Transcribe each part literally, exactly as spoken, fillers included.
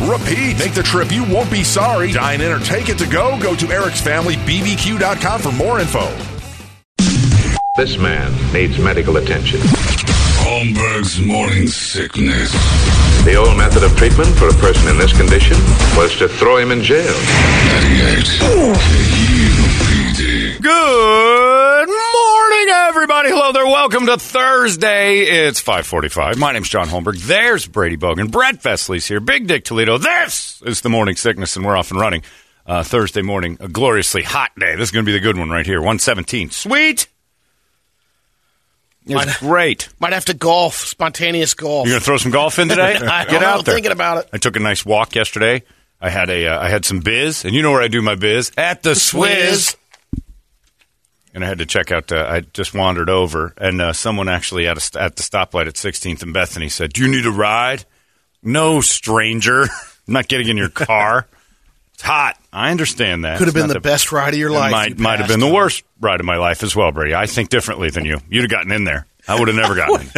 repeat. Make the trip. You won't be sorry. Dine in or take it to go. Go to Eric's Family B B Q dot com for more info. This man needs medical attention. Holmberg's Morning Sickness. The old method of treatment for a person in this condition was to throw him in jail. K U P D. Good morning, everybody. Hello there. Welcome to Thursday. It's five forty-five. My name's John Holmberg. There's Brady Bogan. Brett Vesley's here. Big Dick Toledo. This is the Morning Sickness, and we're off and running. Uh, Thursday morning, a gloriously hot day. This is going to be the good one right here. one seventeen. Sweet. It was might, great. Might have to golf, spontaneous golf. You're going to throw some golf in today? I Get out know, there. I'm thinking about it. I took a nice walk yesterday. I had a, uh, I had some biz, and you know where I do my biz. At the, the Swizz. And I had to check out, uh, I just wandered over, and uh, someone actually at, a, at the stoplight at sixteenth and Bethany said, "Do you need a ride?" No, stranger. I'm not getting in your car. It's hot. I understand that. Could have been the, the best ride of your life. Might, you might have been the worst ride of my life as well, Brady. I think differently than you. You'd have gotten in there. I would have never gotten in.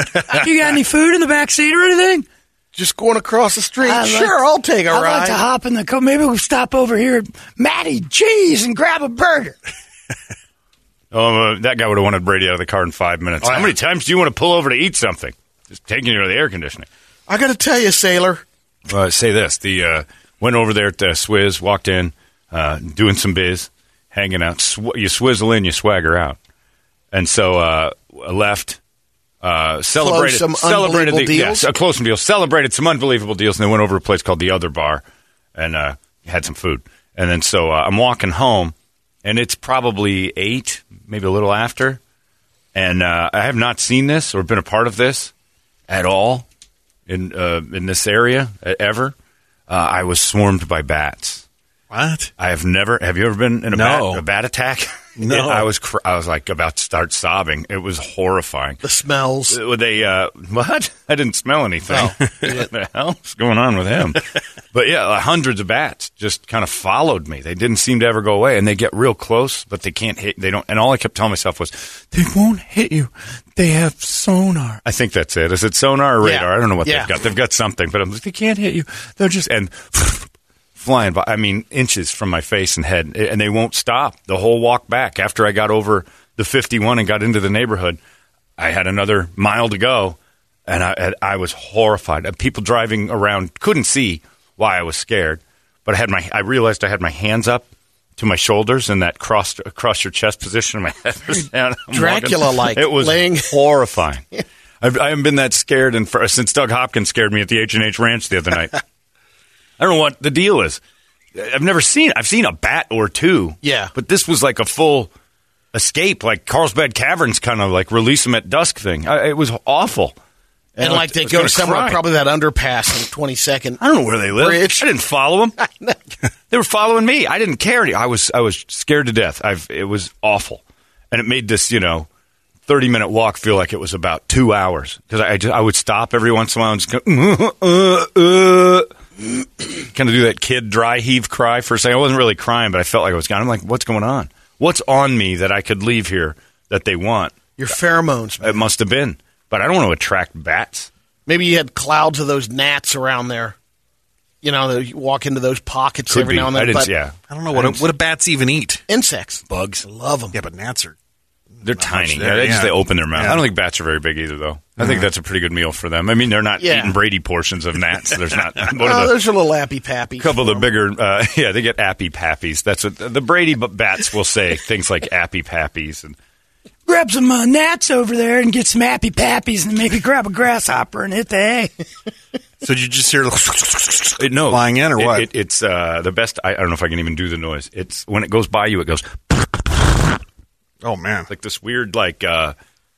You got any food in the back seat or anything? Just going across the street. I'd sure, like, I'll take a I'd ride. I'd like to hop in the car. Maybe we'll stop over here at Matty G's and grab a burger. Oh, that guy would have wanted Brady out of the car in five minutes. Oh, how many times do you want to pull over to eat something? Just taking you to the air conditioning. I got to tell you, sailor. Uh, say this. The... Uh, Went over there at the Swizz, walked in, uh, doing some biz, hanging out. Sw- you swizzle in, you swagger out. And so uh, left, uh, celebrated some celebrated the, deals. Yes, uh, closed some deals, celebrated some unbelievable deals, and then went over to a place called The Other Bar and uh, had some food. And then so uh, I'm walking home, and it's probably eight, maybe a little after. And uh, I have not seen this or been a part of this at all in uh, in this area ever. Uh, I was swarmed by bats. What? I have never. Have you ever been in a, no. bat, a bat attack? No. I was. Cr- I was like about to start sobbing. It was horrifying. The smells. They. Uh, what? I didn't smell anything. No. What the hell is going on with him? But yeah, uh, hundreds of bats just kind of followed me. They didn't seem to ever go away, and they get real close, but they can't hit. They don't. And all I kept telling myself was, "They won't hit you. They have sonar." I think that's it. Is it sonar or radar? Yeah. I don't know what yeah. they've got. They've got something, but I'm like, they can't hit you. They're just and flying by. I mean, inches from my face and head, and they won't stop. The whole walk back after I got over the fifty-one and got into the neighborhood, I had another mile to go, and I I was horrified. People driving around couldn't see why I was scared, but I had my I realized I had my hands up to my shoulders in that cross across your chest position, and my head was down. Dracula like. It was laying. Horrifying. I've, I haven't been that scared in, since Doug Hopkins scared me at the H and H Ranch the other night. I don't know what the deal is. I've never seen I've seen a bat or two. Yeah, but this was like a full escape, like Carlsbad Caverns kind of like release them at dusk thing. I, it was awful. And, and like, they go somewhere, cry. Probably that underpass on twenty-second. I don't know where they live. Bridge. I didn't follow them. They were following me. I didn't care. I was I was scared to death. I've, it was awful. And it made this, you know, thirty-minute walk feel like it was about two hours. Because I, I, just, I would stop every once in a while and just go, uh, uh, uh. Kind of do that kid dry heave cry for a second. I wasn't really crying, but I felt like I was gone. I'm like, what's going on? What's on me that I could leave here that they want? Your pheromones, man. It must have been. But I don't want to attract bats. Maybe you had clouds of those gnats around there. You know, you walk into those pockets Could every be. now and then. I but yeah. I don't know. What, I what do bats even eat? Insects. Bugs. Love them. Yeah, but gnats are... They're tiny. There, they yeah. just they open their mouth. Yeah. I don't think bats are very big either, though. I mm. think that's a pretty good meal for them. I mean, they're not yeah. eating Brady portions of gnats. There's not. One oh, of the, there's a little appy-pappy. A couple of the bigger, uh, yeah, they get appy-pappies. That's what the Brady bats will say, things like appy-pappies and... Grab some uh, gnats over there and get some happy pappies and maybe grab a grasshopper and hit the hay. So did you just hear it no, flying in or it, what? It, it's uh, the best. I, I don't know if I can even do the noise. It's when it goes by you, it goes. Oh, man. Like this weird, like. Uh,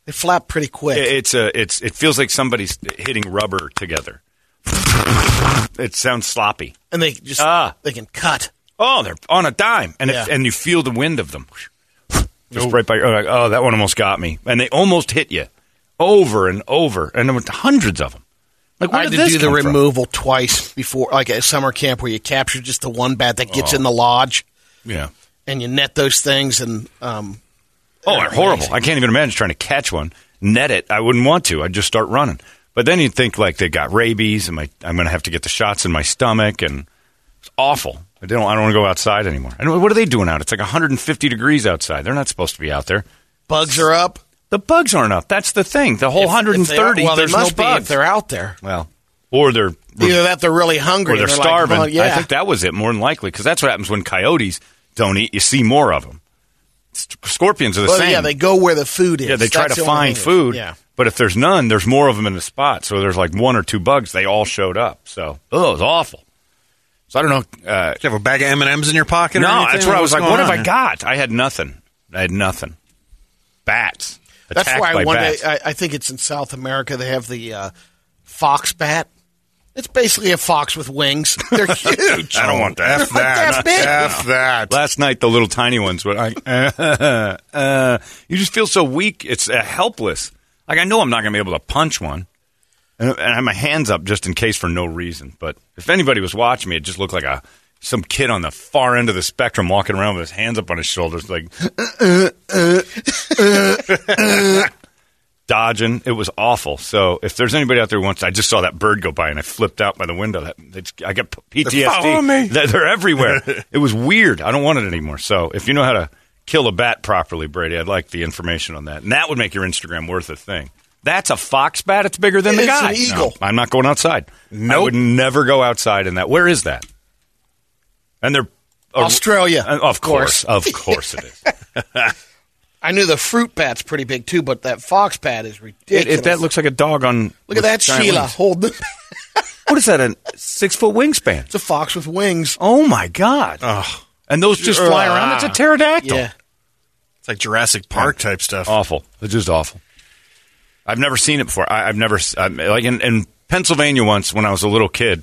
they flap pretty quick. It, it's a, it's, it feels like somebody's hitting rubber together. It sounds sloppy. And they just, ah. they can cut. Oh, they're on a dime. And yeah. it, and you feel the wind of them. Just nope. right by your, like, oh, that one almost got me. And they almost hit you over and over. And there were hundreds of them. Like, I did, did do the removal from? twice before, like at a summer camp where you capture just the one bat that gets oh. in the lodge. Yeah. And you net those things. and um, Oh, they're horrible. I can't even imagine trying to catch one. Net it. I wouldn't want to. I'd just start running. But then you'd think, like, they got rabies, and my, I'm going to have to get the shots in my stomach. And it's awful. I don't, I don't want to go outside anymore. And what are they doing out? It's like one hundred fifty degrees outside. They're not supposed to be out there. Bugs are up? The bugs aren't up. That's the thing. The whole if, one hundred thirty, if well, there's no bugs. If they're out there. Well, or they're... Either that they're really hungry. Or they're, they're starving. Like, well, yeah. I think that was it, more than likely, because that's what happens when coyotes don't eat. You see more of them. Scorpions are the well, same. Yeah, they go where the food is. Yeah, they try that's to find food. Yeah. But if there's none, there's more of them in the spot. So there's like one or two bugs. They all showed up. So, oh, it was awful. So I don't know. Uh, Did you have a bag of M and M's in your pocket? No, or anything? That's what I was like. What have I got? I had nothing. I had nothing. Bats. Attacked that's why by one bats. Day, I, I think it's in South America. They have the uh, fox bat. It's basically a fox with wings. They're huge. I don't want that. F that. Like that big. F that. Last night, the little tiny ones were like, uh, uh, you just feel so weak. It's uh, helpless. Like, I know I'm not going to be able to punch one. And I have my hands up just in case for no reason. But if anybody was watching me, it just looked like a some kid on the far end of the spectrum walking around with his hands up on his shoulders, like uh, uh, uh, uh, dodging. It was awful. So if there's anybody out there who wants, I just saw that bird go by and I flipped out by the window. That they just, I got P T S D. They're following me. They're, they're everywhere. It was weird. I don't want it anymore. So if you know how to kill a bat properly, Brady, I'd like the information on that, and that would make your Instagram worth a thing. That's a fox bat. It's bigger than the guy. It's an eagle. No, I'm not going outside. Nope. I would never go outside in that. Where is that? And they're are, Australia. Uh, of course. course. Of course it is. I knew the fruit bat's pretty big, too, but that fox bat is ridiculous. It, it, that looks like a dog on... Look at that, Sheila. Wings. Hold the... What is that, a six-foot wingspan? It's a fox with wings. Oh, my God. Oh. And those just uh, fly around? That's a pterodactyl. Yeah. It's like Jurassic Park yeah. type stuff. Awful. It's just awful. I've never seen it before. I, I've never I'm, like in, in Pennsylvania once when I was a little kid.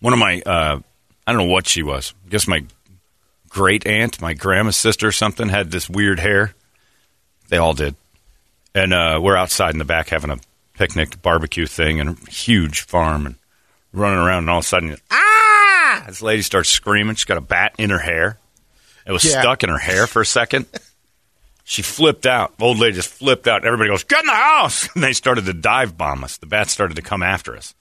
One of my uh, I don't know what she was. I guess my great aunt, my grandma's sister, or something had this weird hair. They all did, and uh, we're outside in the back having a picnic barbecue thing and a huge farm and running around, and all of a sudden, ah! This lady starts screaming. She's got a bat in her hair. It was yeah. stuck in her hair for a second. She flipped out. Old lady just flipped out. Everybody goes, get in the house! And they started to dive bomb us. The bats started to come after us.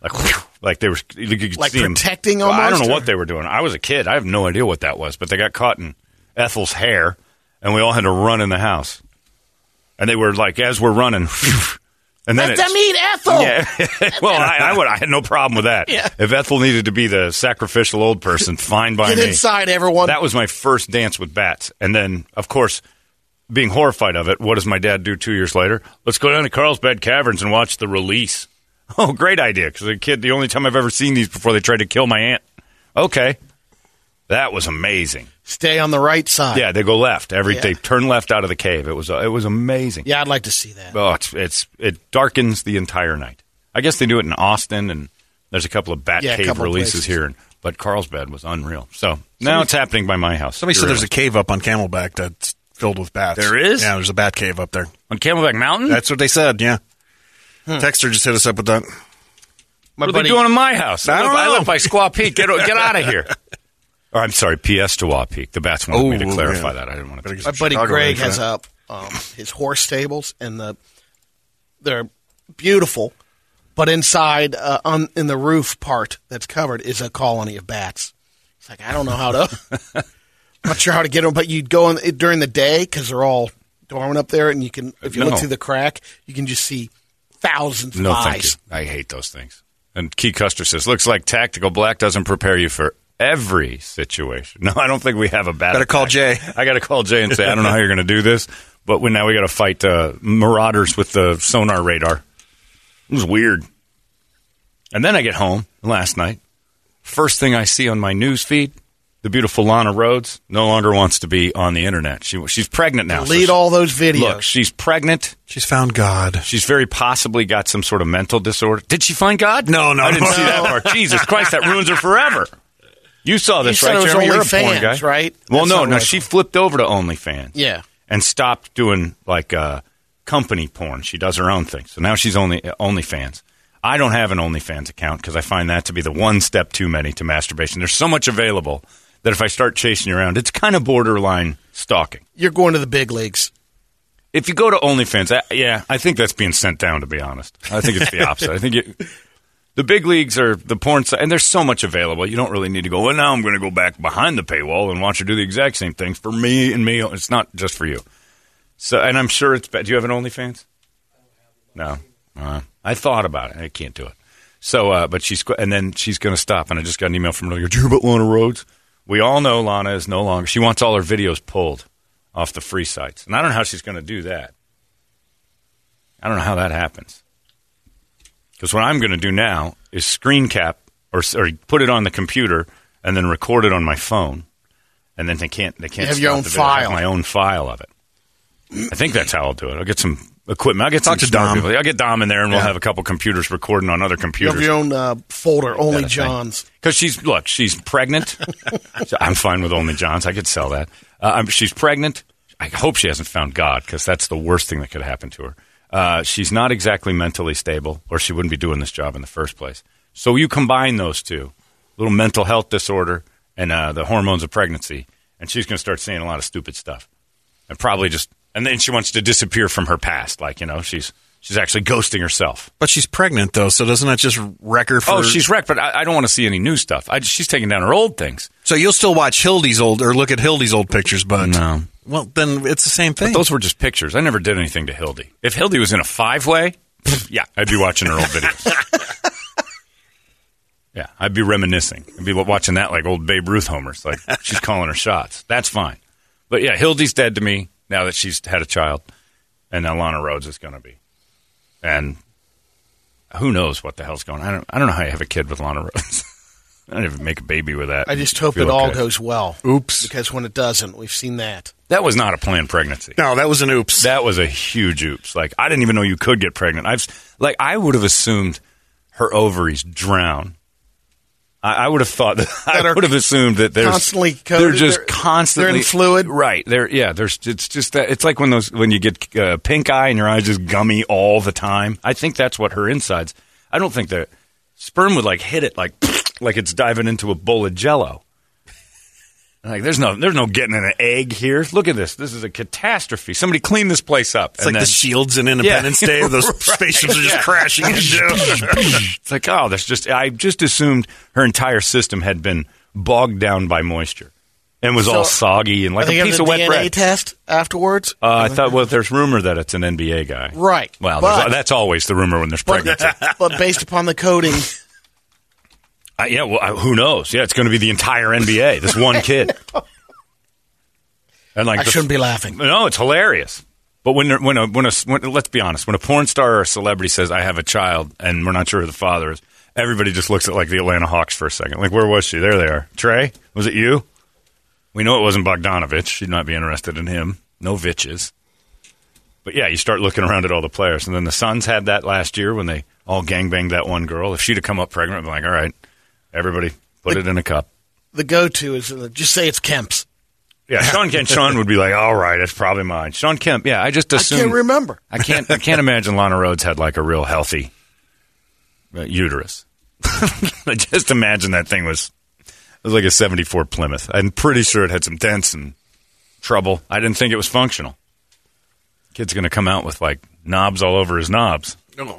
Like, whew, like they were you could like see protecting them. Almost? Well, I don't know or? what they were doing. I was a kid. I have no idea what that was. But they got caught in Ethel's hair, and we all had to run in the house. And they were like, as we're running, whew, and then let them eat Ethel! Yeah. Well, I, I would. I had no problem with that. Yeah. If Ethel needed to be the sacrificial old person, fine by get me. Get inside, everyone. That was my first dance with bats. And then, of course... Being horrified of it, what does my dad do two years later? Let's go down to Carlsbad Caverns and watch The Release. Oh, great idea, because the kid, the only time I've ever seen these before they tried to kill my aunt. Okay. That was amazing. Stay on the right side. Yeah, they go left. Every yeah. They turn left out of the cave. It was it was amazing. Yeah, I'd like to see that. Oh, it's, it's it darkens the entire night. I guess they do it in Austin, and there's a couple of Bat yeah, Cave releases here. And, but Carlsbad was unreal. So now somebody, it's happening by my house. Somebody You're said really. There's a cave up on Camelback that's filled with bats. There is? Yeah, there's a bat cave up there. On Camelback Mountain? That's what they said, yeah. Hmm. Texter just hit us up with that. My what buddy, are they doing in my house? I, I, live, I live by Squaw Peak. Get, get out of here. Oh, I'm sorry, P S to Squaw Peak. The bats wanted oh, me to clarify yeah. that. I didn't want to. My buddy Chicago Greg has up um, his horse stables, and the they're beautiful. But inside, uh, on in the roof part that's covered, is a colony of bats. It's like I don't know how to. Not sure how to get them, but you'd go in during the day because they're all dormant up there, and you can if you no. look through the crack, you can just see thousands of no, flies. Thank you. I hate those things. And Key Custer says, "Looks like Tactical Black doesn't prepare you for every situation." No, I don't think we have a bat. Better attack. Call Jay. I got to call Jay and say, I don't know how you're going to do this, but we, now we got to fight uh, marauders with the sonar radar. It was weird. And then I get home last night. First thing I see on my news feed, the beautiful Lana Rhodes no longer wants to be on the internet. She She's pregnant now. Delete so she, all those videos. Look, she's pregnant. She's found God. She's very possibly got some sort of mental disorder. Did she find God? No, no. I didn't no. see that part. Jesus Christ, that ruins her forever. You saw this, you right, said it Jeremy? Was You're a porn guy, right? Well, That's no, no. Right. She flipped over to OnlyFans, yeah, and stopped doing like uh, company porn. She does her own thing, so now she's only uh, OnlyFans. I don't have an OnlyFans account because I find that to be the one step too many to masturbation. There's so much available that if I start chasing you around, it's kind of borderline stalking. You're going to the big leagues. If you go to OnlyFans, I, yeah, I think that's being sent down. To be honest, I think it's the opposite. I think you. The big leagues are the porn side, and there's so much available. You don't really need to go, well, now I'm going to go back behind the paywall and watch her do the exact same things for me and me. It's not just for you. So, and I'm sure it's bad. Do you have an OnlyFans? No. Uh, I thought about it. I can't do it. So, uh, but she's, and then she's going to stop, and I just got an email from her. Do you know about Lana Rhodes? We all know Lana is no longer. She wants all her videos pulled off the free sites, and I don't know how she's going to do that. I don't know how that happens. Because what I'm going to do now is screen cap or, or put it on the computer and then record it on my phone, and then they can't they can't you have your own file. I have my own file of it. I think that's how I'll do it. I'll get some equipment. I'll get some talk to Dom. People. I'll get Dom in there, and yeah. we'll have a couple computers recording on other computers. You have your own uh, folder, Only John's. Because she's look, she's pregnant. So I'm fine with Only John's. I could sell that. Uh, I'm, she's pregnant. I hope she hasn't found God because that's the worst thing that could happen to her. Uh, she's not exactly mentally stable, or she wouldn't be doing this job in the first place. So you combine those two, a little mental health disorder and uh, the hormones of pregnancy, and she's going to start saying a lot of stupid stuff. And probably just – and then she wants to disappear from her past. Like, you know, she's she's actually ghosting herself. But she's pregnant, though, so doesn't that just wreck her for – Oh, she's wrecked, but I, I don't want to see any new stuff. I just, she's taking down her old things. So you'll still watch Hildy's old – or look at Hildy's old pictures, but – No. Well, then it's the same thing. But those were just pictures. I never did anything to Hildy. If Hildy was in a five-way, yeah, I'd be watching her old videos. Yeah, I'd be reminiscing. I'd be watching that like old Babe Ruth homers. Like, she's calling her shots. That's fine. But, yeah, Hildy's dead to me now that she's had a child. And now Lana Rhodes is going to be. And who knows what the hell's going on. I don't, I don't know how you have a kid with Lana Rhodes. I don't even make a baby with that. I just hope it okay. all goes well. Oops. Because when it doesn't, we've seen that. That was not a planned pregnancy. No, that was an oops. That was a huge oops. Like, I didn't even know you could get pregnant. I've like I would have assumed her ovaries drown. I, I would have thought that, that I would have assumed that there's constantly coated, they're just they're, constantly they're in fluid. Right. They're yeah, there's it's just that it's like when those when you get uh, pink eye and your eyes just gummy all the time. I think that's what her insides. I don't think that sperm would like hit it like like it's diving into a bowl of Jello. Like there's no there's no getting in an egg here. Look at this. This is a catastrophe. Somebody clean this place up. It's and like then, the shields in Independence yeah, Day. Where those right, spaceships are just yeah. crashing. It's like oh, that's just I just assumed her entire system had been bogged down by moisture and was so, all soggy and like a piece of wet bread. Are they having a D N A test afterwards? Uh, I thought well, there's rumor that it's an N B A guy. Right. Well, but, that's always the rumor when there's pregnancy. But, but based upon the coding. Uh, yeah, well, uh, who knows? Yeah, it's going to be the entire N B A, this one kid. And like I the, shouldn't be laughing. No, it's hilarious. But when when a, when, a, when let's be honest, when a porn star or a celebrity says, I have a child, and we're not sure who the father is, everybody just looks at like the Atlanta Hawks for a second. Like, where was she? There they are. Trey, was it you? We know it wasn't Bogdanovich. She'd not be interested in him. No Vitches. But, yeah, you start looking around at all the players. And then the Suns had that last year when they all gangbanged that one girl. If she'd have come up pregnant, I'd be like, all right, everybody, put the, it in a cup. The go-to is uh, just say it's Kemp's. Yeah, Sean Kemp. Sean would be like, all right, that's probably mine. Sean Kemp, yeah, I just assume. I can't remember. I can't, I can't imagine Lana Rhodes had like a real healthy uh, uterus. Just imagine that thing was, it was like a seventy-four Plymouth. I'm pretty sure it had some dents and trouble. I didn't think it was functional. Kid's going to come out with, like, knobs all over his knobs. Oh.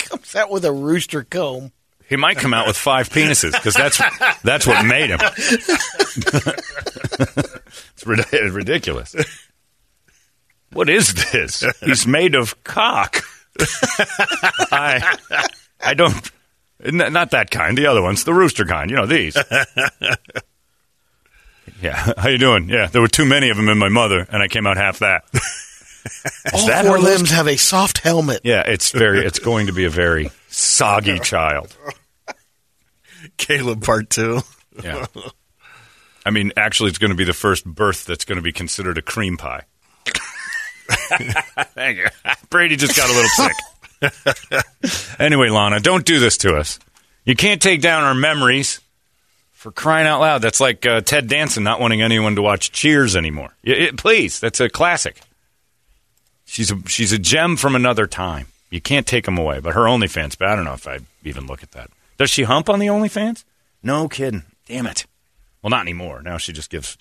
He comes out with a rooster comb. He might come out with five penises because that's that's what made him. It's ridiculous. What is this? He's made of cock. I I don't. Not that kind. The other ones. The rooster kind. You know, these. Yeah. How you doing? Yeah. There were too many of them in my mother, and I came out half that. All that four limbs have a soft helmet. Yeah, it's very. It's going to be a very soggy child. Caleb part two. Yeah. I mean, actually, it's going to be the first birth that's going to be considered a cream pie. Thank you. Brady just got a little sick. Anyway, Lana, don't do this to us. You can't take down our memories, for crying out loud. That's like uh, Ted Danson not wanting anyone to watch Cheers anymore. It, it, please, that's a classic. She's a, she's a gem from another time. You can't take them away. But her OnlyFans, but I don't know if I even look at that. Does she hump on the OnlyFans? No kidding. Damn it. Well, not anymore. Now she just gives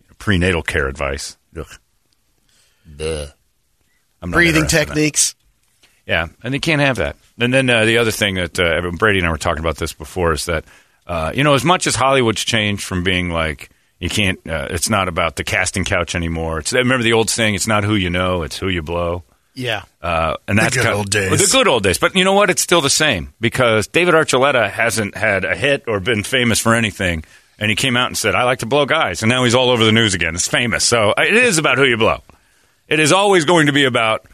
you know, prenatal care advice. Ugh. Duh. I'm not breathing techniques. Yeah, and they can't have that. And then uh, the other thing that uh, Brady and I were talking about this before is that, uh, you know, as much as Hollywood's changed from being like, you can't, uh, it's not about the casting couch anymore. It's, remember the old saying, it's not who you know, it's who you blow. Yeah. Uh, and that's the good kind of, old days. Well, the good old days. But you know what? It's still the same because David Archuleta hasn't had a hit or been famous for anything. And he came out and said, I like to blow guys. And now he's all over the news again. It's famous. So it is about who you blow. It is always going to be about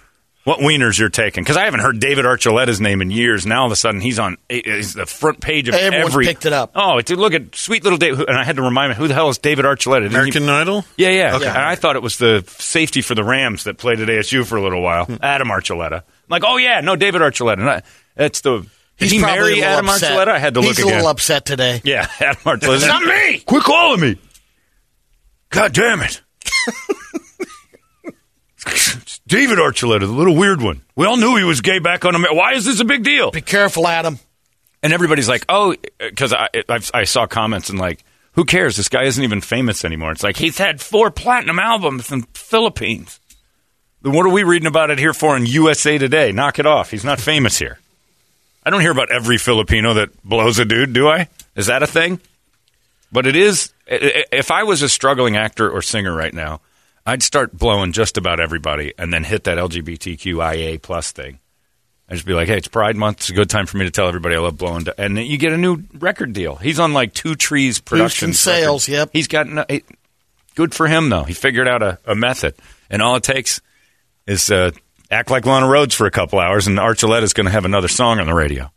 what wieners you're taking. Because I haven't heard David Archuleta's name in years. Now all of a sudden he's on he's the front page of Everyone's every... picked it up. Oh, dude, look at sweet little Dave. And I had to remind me, who the hell is David Archuleta? Didn't American he... Idol? Yeah, yeah. Okay. And I thought it was the safety for the Rams that played at A S U for a little while. Adam Archuleta. I'm like, oh, yeah, no, David Archuleta. That's the... Did he's he marry Adam upset. Archuleta? I had to he's look again. He's a little upset today. Yeah, Adam Archuleta. It's not me! Quit calling me! God damn it. David Archuleta, the little weird one. We all knew he was gay back on America. Why is this a big deal? Be careful, Adam. And everybody's like, oh, because I, I I saw comments and like, who cares? This guy isn't even famous anymore. It's like, he's had four platinum albums in the Philippines. Then what are we reading about it here for in U S A Today? Knock it off. He's not famous here. I don't hear about every Filipino that blows a dude, do I? Is that a thing? But it is. If I was a struggling actor or singer right now, I'd start blowing just about everybody and then hit that L G B T Q I A plus thing. I'd just be like, hey, it's Pride Month. It's a good time for me to tell everybody I love blowing. To-. And then you get a new record deal. He's on like Two Trees Productions. Sales, yep. He's got no, it, good for him, though. He figured out a, a method. And all it takes is uh, act like Lana Rhodes for a couple hours, and Archuleta's going to have another song on the radio.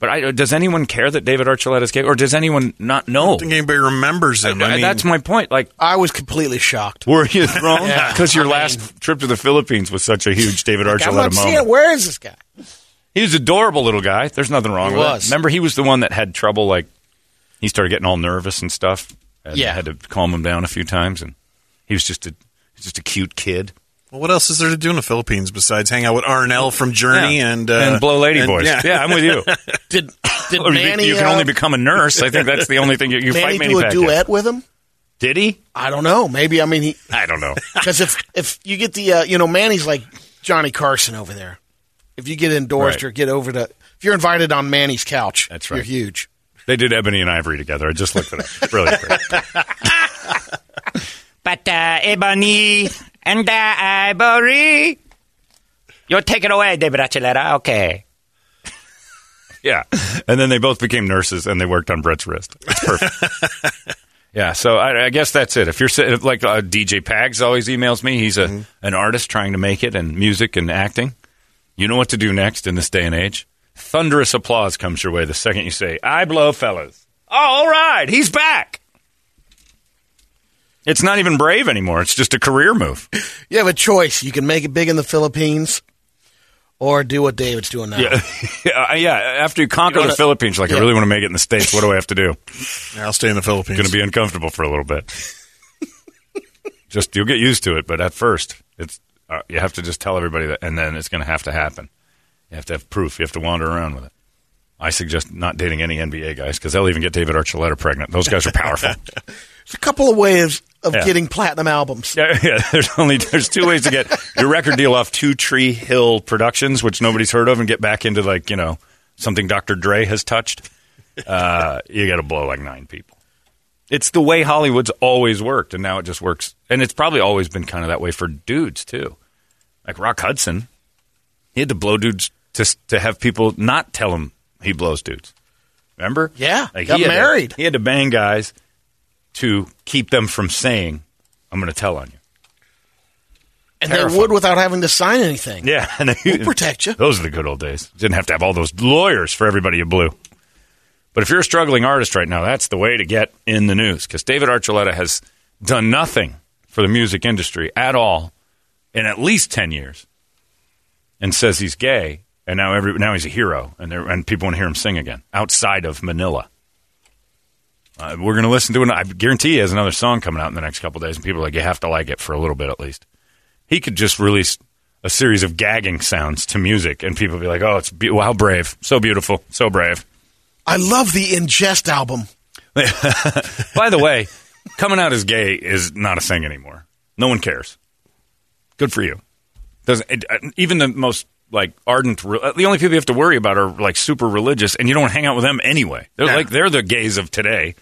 But I, does anyone care that David Archuleta's gay, or does anyone not know? I don't think anybody remembers him. I, I mean, that's my point. Like, I was completely shocked. Were you thrown? Because yeah. your I last mean, trip to the Philippines was such a huge David like, Archuleta I'm not moment. Seeing it. Where is this guy? He was an adorable little guy. There's nothing wrong he with was. That. Remember, he was the one that had trouble. Like, he started getting all nervous and stuff. And yeah, I had to calm him down a few times, and he was just a just a cute kid. Well, what else is there to do in the Philippines besides hang out with R and L from Journey yeah. and... Uh, and blow lady and, boys. Yeah. yeah, I'm with you. Did, did Manny... You can only become a nurse. I think that's the only thing you, you fight Manny Pacquiao. Did he do a duet with him? Did he? I don't know. Maybe, I mean, he... I don't know. Because if, if you get the... Uh, you know, Manny's like Johnny Carson over there. If you get endorsed right. or get over to... If you're invited on Manny's couch, that's right. You're huge. They did Ebony and Ivory together. I just looked it up. Really great. But uh, Ebony and uh, Ivory. You'll take it away, David Archuleta. Okay. Yeah. And then they both became nurses, and they worked on Brett's wrist. It's perfect. Yeah. So I, I guess that's it. If you're if like uh, D J Pags always emails me. He's a mm-hmm. an artist trying to make it in music and acting. You know what to do next in this day and age. Thunderous applause comes your way the second you say, I blow, fellas. Oh, all right. He's back. It's not even brave anymore. It's just a career move. You have a choice. You can make it big in the Philippines. Or do what David's doing now. Yeah, yeah, yeah. After you conquer you wanna, the Philippines, like, yeah. I really want to make it in the States. What do I have to do? Yeah, I'll stay in the Philippines. It's going to be uncomfortable for a little bit. Just you'll get used to it, but at first, it's uh, you have to just tell everybody that, and then it's going to have to happen. You have to have proof. You have to wander around with it. I suggest not dating any N B A guys, because they'll even get David Archuleta pregnant. Those guys are powerful. There's a couple of ways of yeah. getting platinum albums. Yeah, yeah, there's only there's two ways to get your record deal off Two Tree Productions, which nobody's heard of, and get back into, like, you know, something Doctor Dre has touched. Uh, you got to blow like nine people. It's the way Hollywood's always worked, and now it just works. And it's probably always been kind of that way for dudes too. Like Rock Hudson, he had to blow dudes to to have people not tell him he blows dudes. Remember? Yeah, like got he married. To, he had to bang guys. To keep them from saying, I'm going to tell on you. And Terrifying. They would without having to sign anything. Yeah. And they, we'll protect you. Those are the good old days. Didn't have to have all those lawyers for everybody you blew. But if you're a struggling artist right now, that's the way to get in the news. Because David Archuleta has done nothing for the music industry at all in at least ten years. And says he's gay. And now every now he's a hero. And, and people want to hear him sing again. Outside of Manila. Uh, we're going to listen to it. I guarantee he has another song coming out in the next couple of days, and people are like, you have to like it for a little bit at least. He could just release a series of gagging sounds to music, and people would be like, oh, it's be- well, how brave. So beautiful. So brave. I love the Ingest album. By the way, coming out as gay is not a thing anymore. No one cares. Good for you. Doesn't it, even the most... like ardent, the only people you have to worry about are like super religious, and you don't hang out with them anyway. They're yeah. like they're the gays of today.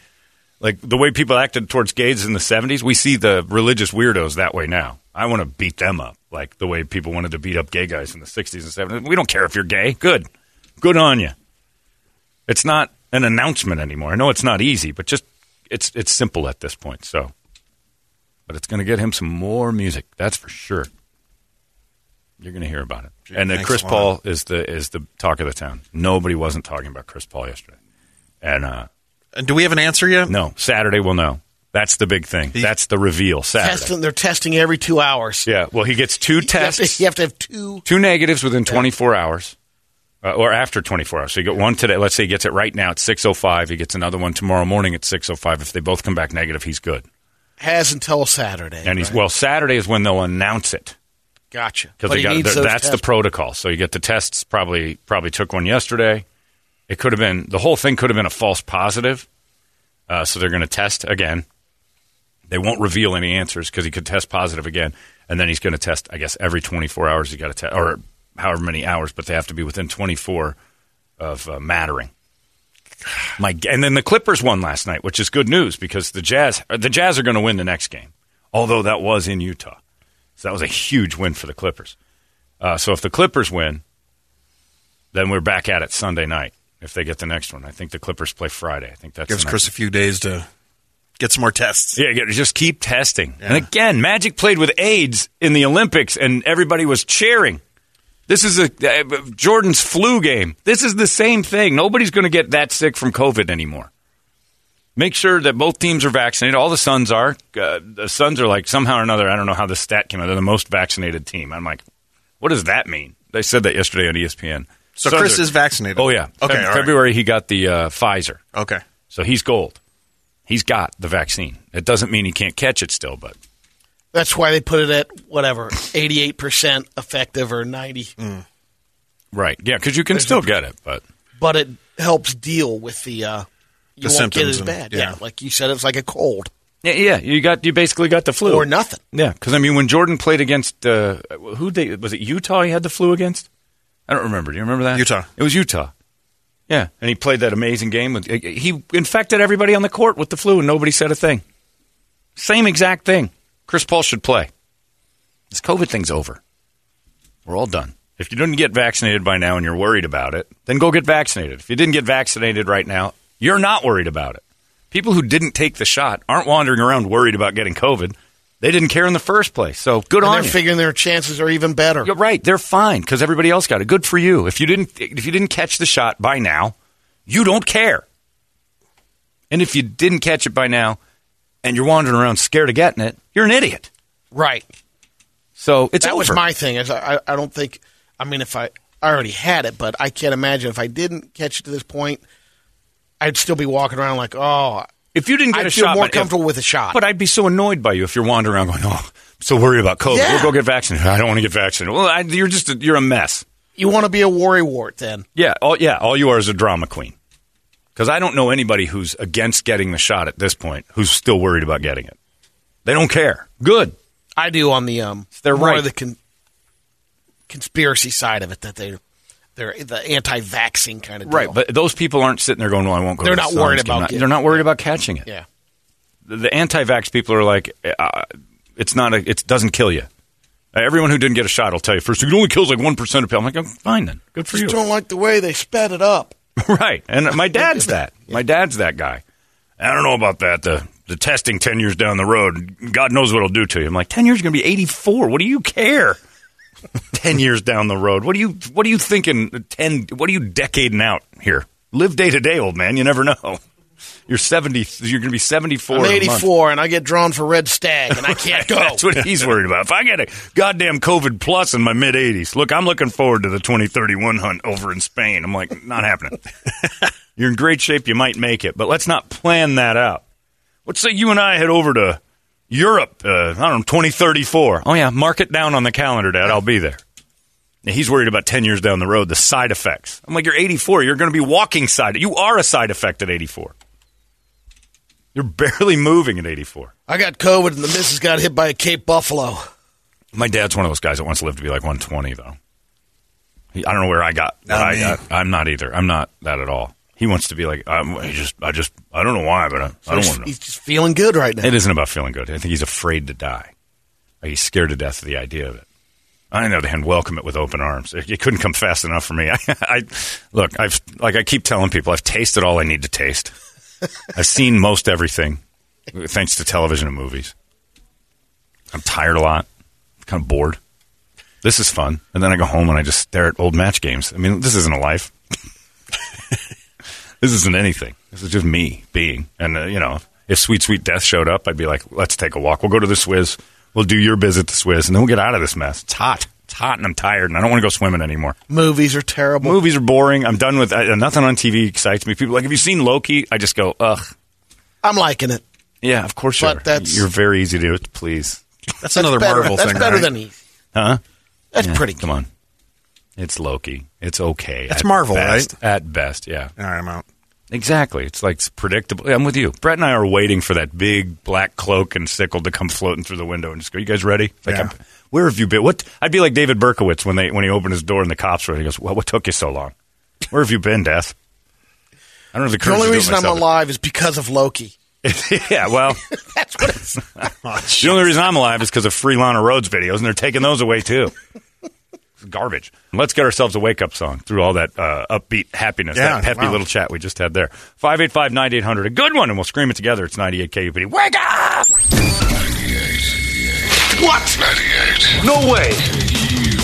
Like the way people acted towards gays in the seventies, we see the religious weirdos that way now. I want to beat them up, like the way people wanted to beat up gay guys in the sixties and seventies. We don't care if you're gay. Good, good on you. It's not an announcement anymore. I know it's not easy, but just it's it's simple at this point. So, but it's going to get him some more music. That's for sure. You're going to hear about it. Gee, and uh, Chris Paul is the is the talk of the town. Nobody wasn't talking about Chris Paul yesterday. And uh, and do we have an answer yet? No. Saturday we'll know. That's the big thing. The, That's the reveal. Saturday. Testing, they're testing every two hours. Yeah. Well, he gets two tests. You have to, you have, to have two. Two negatives within twenty-four yeah. hours uh, or after twenty-four hours. So you get one today. Let's say he gets it right now at six oh five. He gets another one tomorrow morning at six oh five. If they both come back negative, he's good. Has until Saturday. And he's right? Well, Saturday is when they'll announce it. Gotcha. Because they got that's tests. The protocol. So you get the tests. Probably probably took one yesterday. It could have been the whole thing could have been a false positive. Uh, so they're going to test again. They won't reveal any answers because he could test positive again, and then he's going to test. I guess every twenty-four hours you got to test, or however many hours, but they have to be within twenty-four of uh, mattering. My and then the Clippers won last night, which is good news because the Jazz the Jazz are going to win the next game, although that was in Utah. So that was a huge win for the Clippers. Uh, so if the Clippers win, then we're back at it Sunday night if they get the next one. I think the Clippers play Friday. I think that's gives Chris a few days to get some more tests. Yeah, just keep testing. Yeah. And again, Magic played with AIDS in the Olympics, and everybody was cheering. This is a uh, Jordan's flu game. This is the same thing. Nobody's going to get that sick from COVID anymore. Make sure that both teams are vaccinated. All the Suns are. Uh, the Suns are like somehow or another, I don't know how the stat came out, they're the most vaccinated team. I'm like, what does that mean? They said that yesterday on E S P N. So Suns Chris are, is vaccinated? Oh, yeah. Okay, Fe- all right. February he got the uh, Pfizer. Okay. So he's gold. He's got the vaccine. It doesn't mean he can't catch it still, but. That's why they put it at whatever, eighty-eight percent effective or ninety. Mm. Right. Yeah, because you can There's still a, get it. But but it helps deal with the uh, – You the won't get as bad, and, yeah. yeah. Like you said, it's like a cold. Yeah, yeah. You got you basically got the flu or nothing. Yeah, because I mean, when Jordan played against uh, who they, was it Utah? He had the flu against. I don't remember. Do you remember that? Utah. It was Utah. Yeah, and he played that amazing game. With, he infected everybody on the court with the flu, and nobody said a thing. Same exact thing. Chris Paul should play. This COVID thing's over. We're all done. If you didn't get vaccinated by now and you're worried about it, then go get vaccinated. If you didn't get vaccinated right now, you're not worried about it. People who didn't take the shot aren't wandering around worried about getting COVID. They didn't care in the first place. So good and on you. They're figuring their chances are even better. You're right. They're fine because everybody else got it. Good for you. If you didn't, if you didn't catch the shot by now, you don't care. And if you didn't catch it by now and you're wandering around scared of getting it, you're an idiot. Right. So it's that over. That was my thing. Is I, I don't think – I mean, if I, I already had it, but I can't imagine if I didn't catch it to this point, I'd still be walking around like, oh – If you didn't get I'd a shot, I'd feel more comfortable if, with a shot. But I'd be so annoyed by you if you're wandering around going, "Oh, I'm so worried about COVID. Yeah. We'll go get vaccinated. I don't want to get vaccinated." Well, I, you're just a, you're a mess. You want to be a worrywart then? Yeah, all, yeah. All you are is a drama queen. Because I don't know anybody who's against getting the shot at this point who's still worried about getting it. They don't care. Good. I do on the um. They're more right. Of the con- conspiracy side of it that they. They're the anti-vaxxing kind of deal. Right, but those people aren't sitting there going, well, I won't go they're to the They're not worried about getting it. They're not worried about catching it. Yeah. The, the anti-vax people are like, uh, it's not a, it doesn't kill you. Uh, everyone who didn't get a shot will tell you first, it only kills like one percent of people. I'm like, oh, fine then. Good for you. I just don't like the way they sped it up. Right. And my dad's that. Yeah. My dad's that guy. I don't know about that. The the testing ten years down the road, God knows what it'll do to you. I'm like, ten years is going to be eighty-four. What do you care? Ten years down the road, what are you? What are you thinking? Ten? What are you decading out here? Live day to day, old man. You never know. You're seventy. You're going to be seventy-four. I'm eighty-four, and I get drawn for Red Stag, and I can't go. That's what he's worried about. If I get a goddamn COVID plus in my mid eighties, look, I'm looking forward to the twenty thirty-one hunt over in Spain. I'm like, not happening. You're in great shape. You might make it, but let's not plan that out. Let's say you and I head over to Europe, uh, I don't know, twenty thirty-four. Oh, yeah, mark it down on the calendar, Dad. I'll be there. And he's worried about ten years down the road, the side effects. I'm like, you're eighty-four. You're going to be walking side. You are a side effect at eighty-four. You're barely moving at eighty-four. I got COVID and the missus got hit by a Cape Buffalo. My dad's one of those guys that wants to live to be like one twenty, though. He, I don't know where I got. I got I'm not either. I'm not that at all. He wants to be like, I'm, he just, I just, I don't know why, but I, I don't want to know. He's just feeling good right now. It isn't about feeling good. I think he's afraid to die. He's scared to death of the idea of it. I, on the other hand, welcome it with open arms. It, it couldn't come fast enough for me. I, I Look, I've like I keep telling people, I've tasted all I need to taste. I've seen most everything, thanks to television and movies. I'm tired a lot. I'm kind of bored. This is fun. And then I go home and I just stare at old match games. I mean, this isn't a life. This isn't anything. This is just me being. And, uh, you know, if Sweet Sweet Death showed up, I'd be like, let's take a walk. We'll go to the Swizz. We'll do your biz at the Swizz, and then we'll get out of this mess. It's hot. It's hot, and I'm tired, and I don't want to go swimming anymore. Movies are terrible. Movies are boring. I'm done with uh, nothing on T V excites me. People are like, have you seen Loki? I just go, ugh. I'm liking it. Yeah, of course you are. That's, You're very easy to do it, please. That's, that's another better, Marvel that's thing, That's better right? than easy. Huh? That's yeah, pretty good. Come on. It's Loki. It's okay. That's Marvel, best, right? At best, yeah. All right, I'm out. Exactly. It's like it's predictable. I'm with you. Brett and I are waiting for that big black cloak and sickle to come floating through the window and just go, you guys ready? Like, yeah. Where have you been? What? I'd be like David Berkowitz when they when he opened his door and the cops were he goes, well, what took you so long? Where have you been, Death? I don't know if the courage The only to do reason it myself. I'm alive is because of Loki. Yeah, well. That's what it's. Oh, the only reason I'm alive is because of free Lana Rhodes videos, and they're taking those away, too. Garbage. Let's get ourselves a wake-up song through all that uh, upbeat happiness, yeah, that peppy wow. little chat we just had there. five eight five, nine eight hundred, a good one, and we'll scream it together. It's ninety-eight K U P D. Wake up! ninety-eight. What? ninety-eight. No way. K U P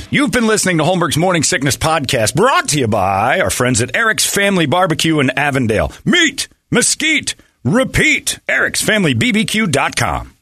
D. You've been listening to Holmberg's Morning Sickness Podcast, brought to you by our friends at Eric's Family Barbecue in Avondale. Meet, mesquite, repeat, erics family b b q dot com.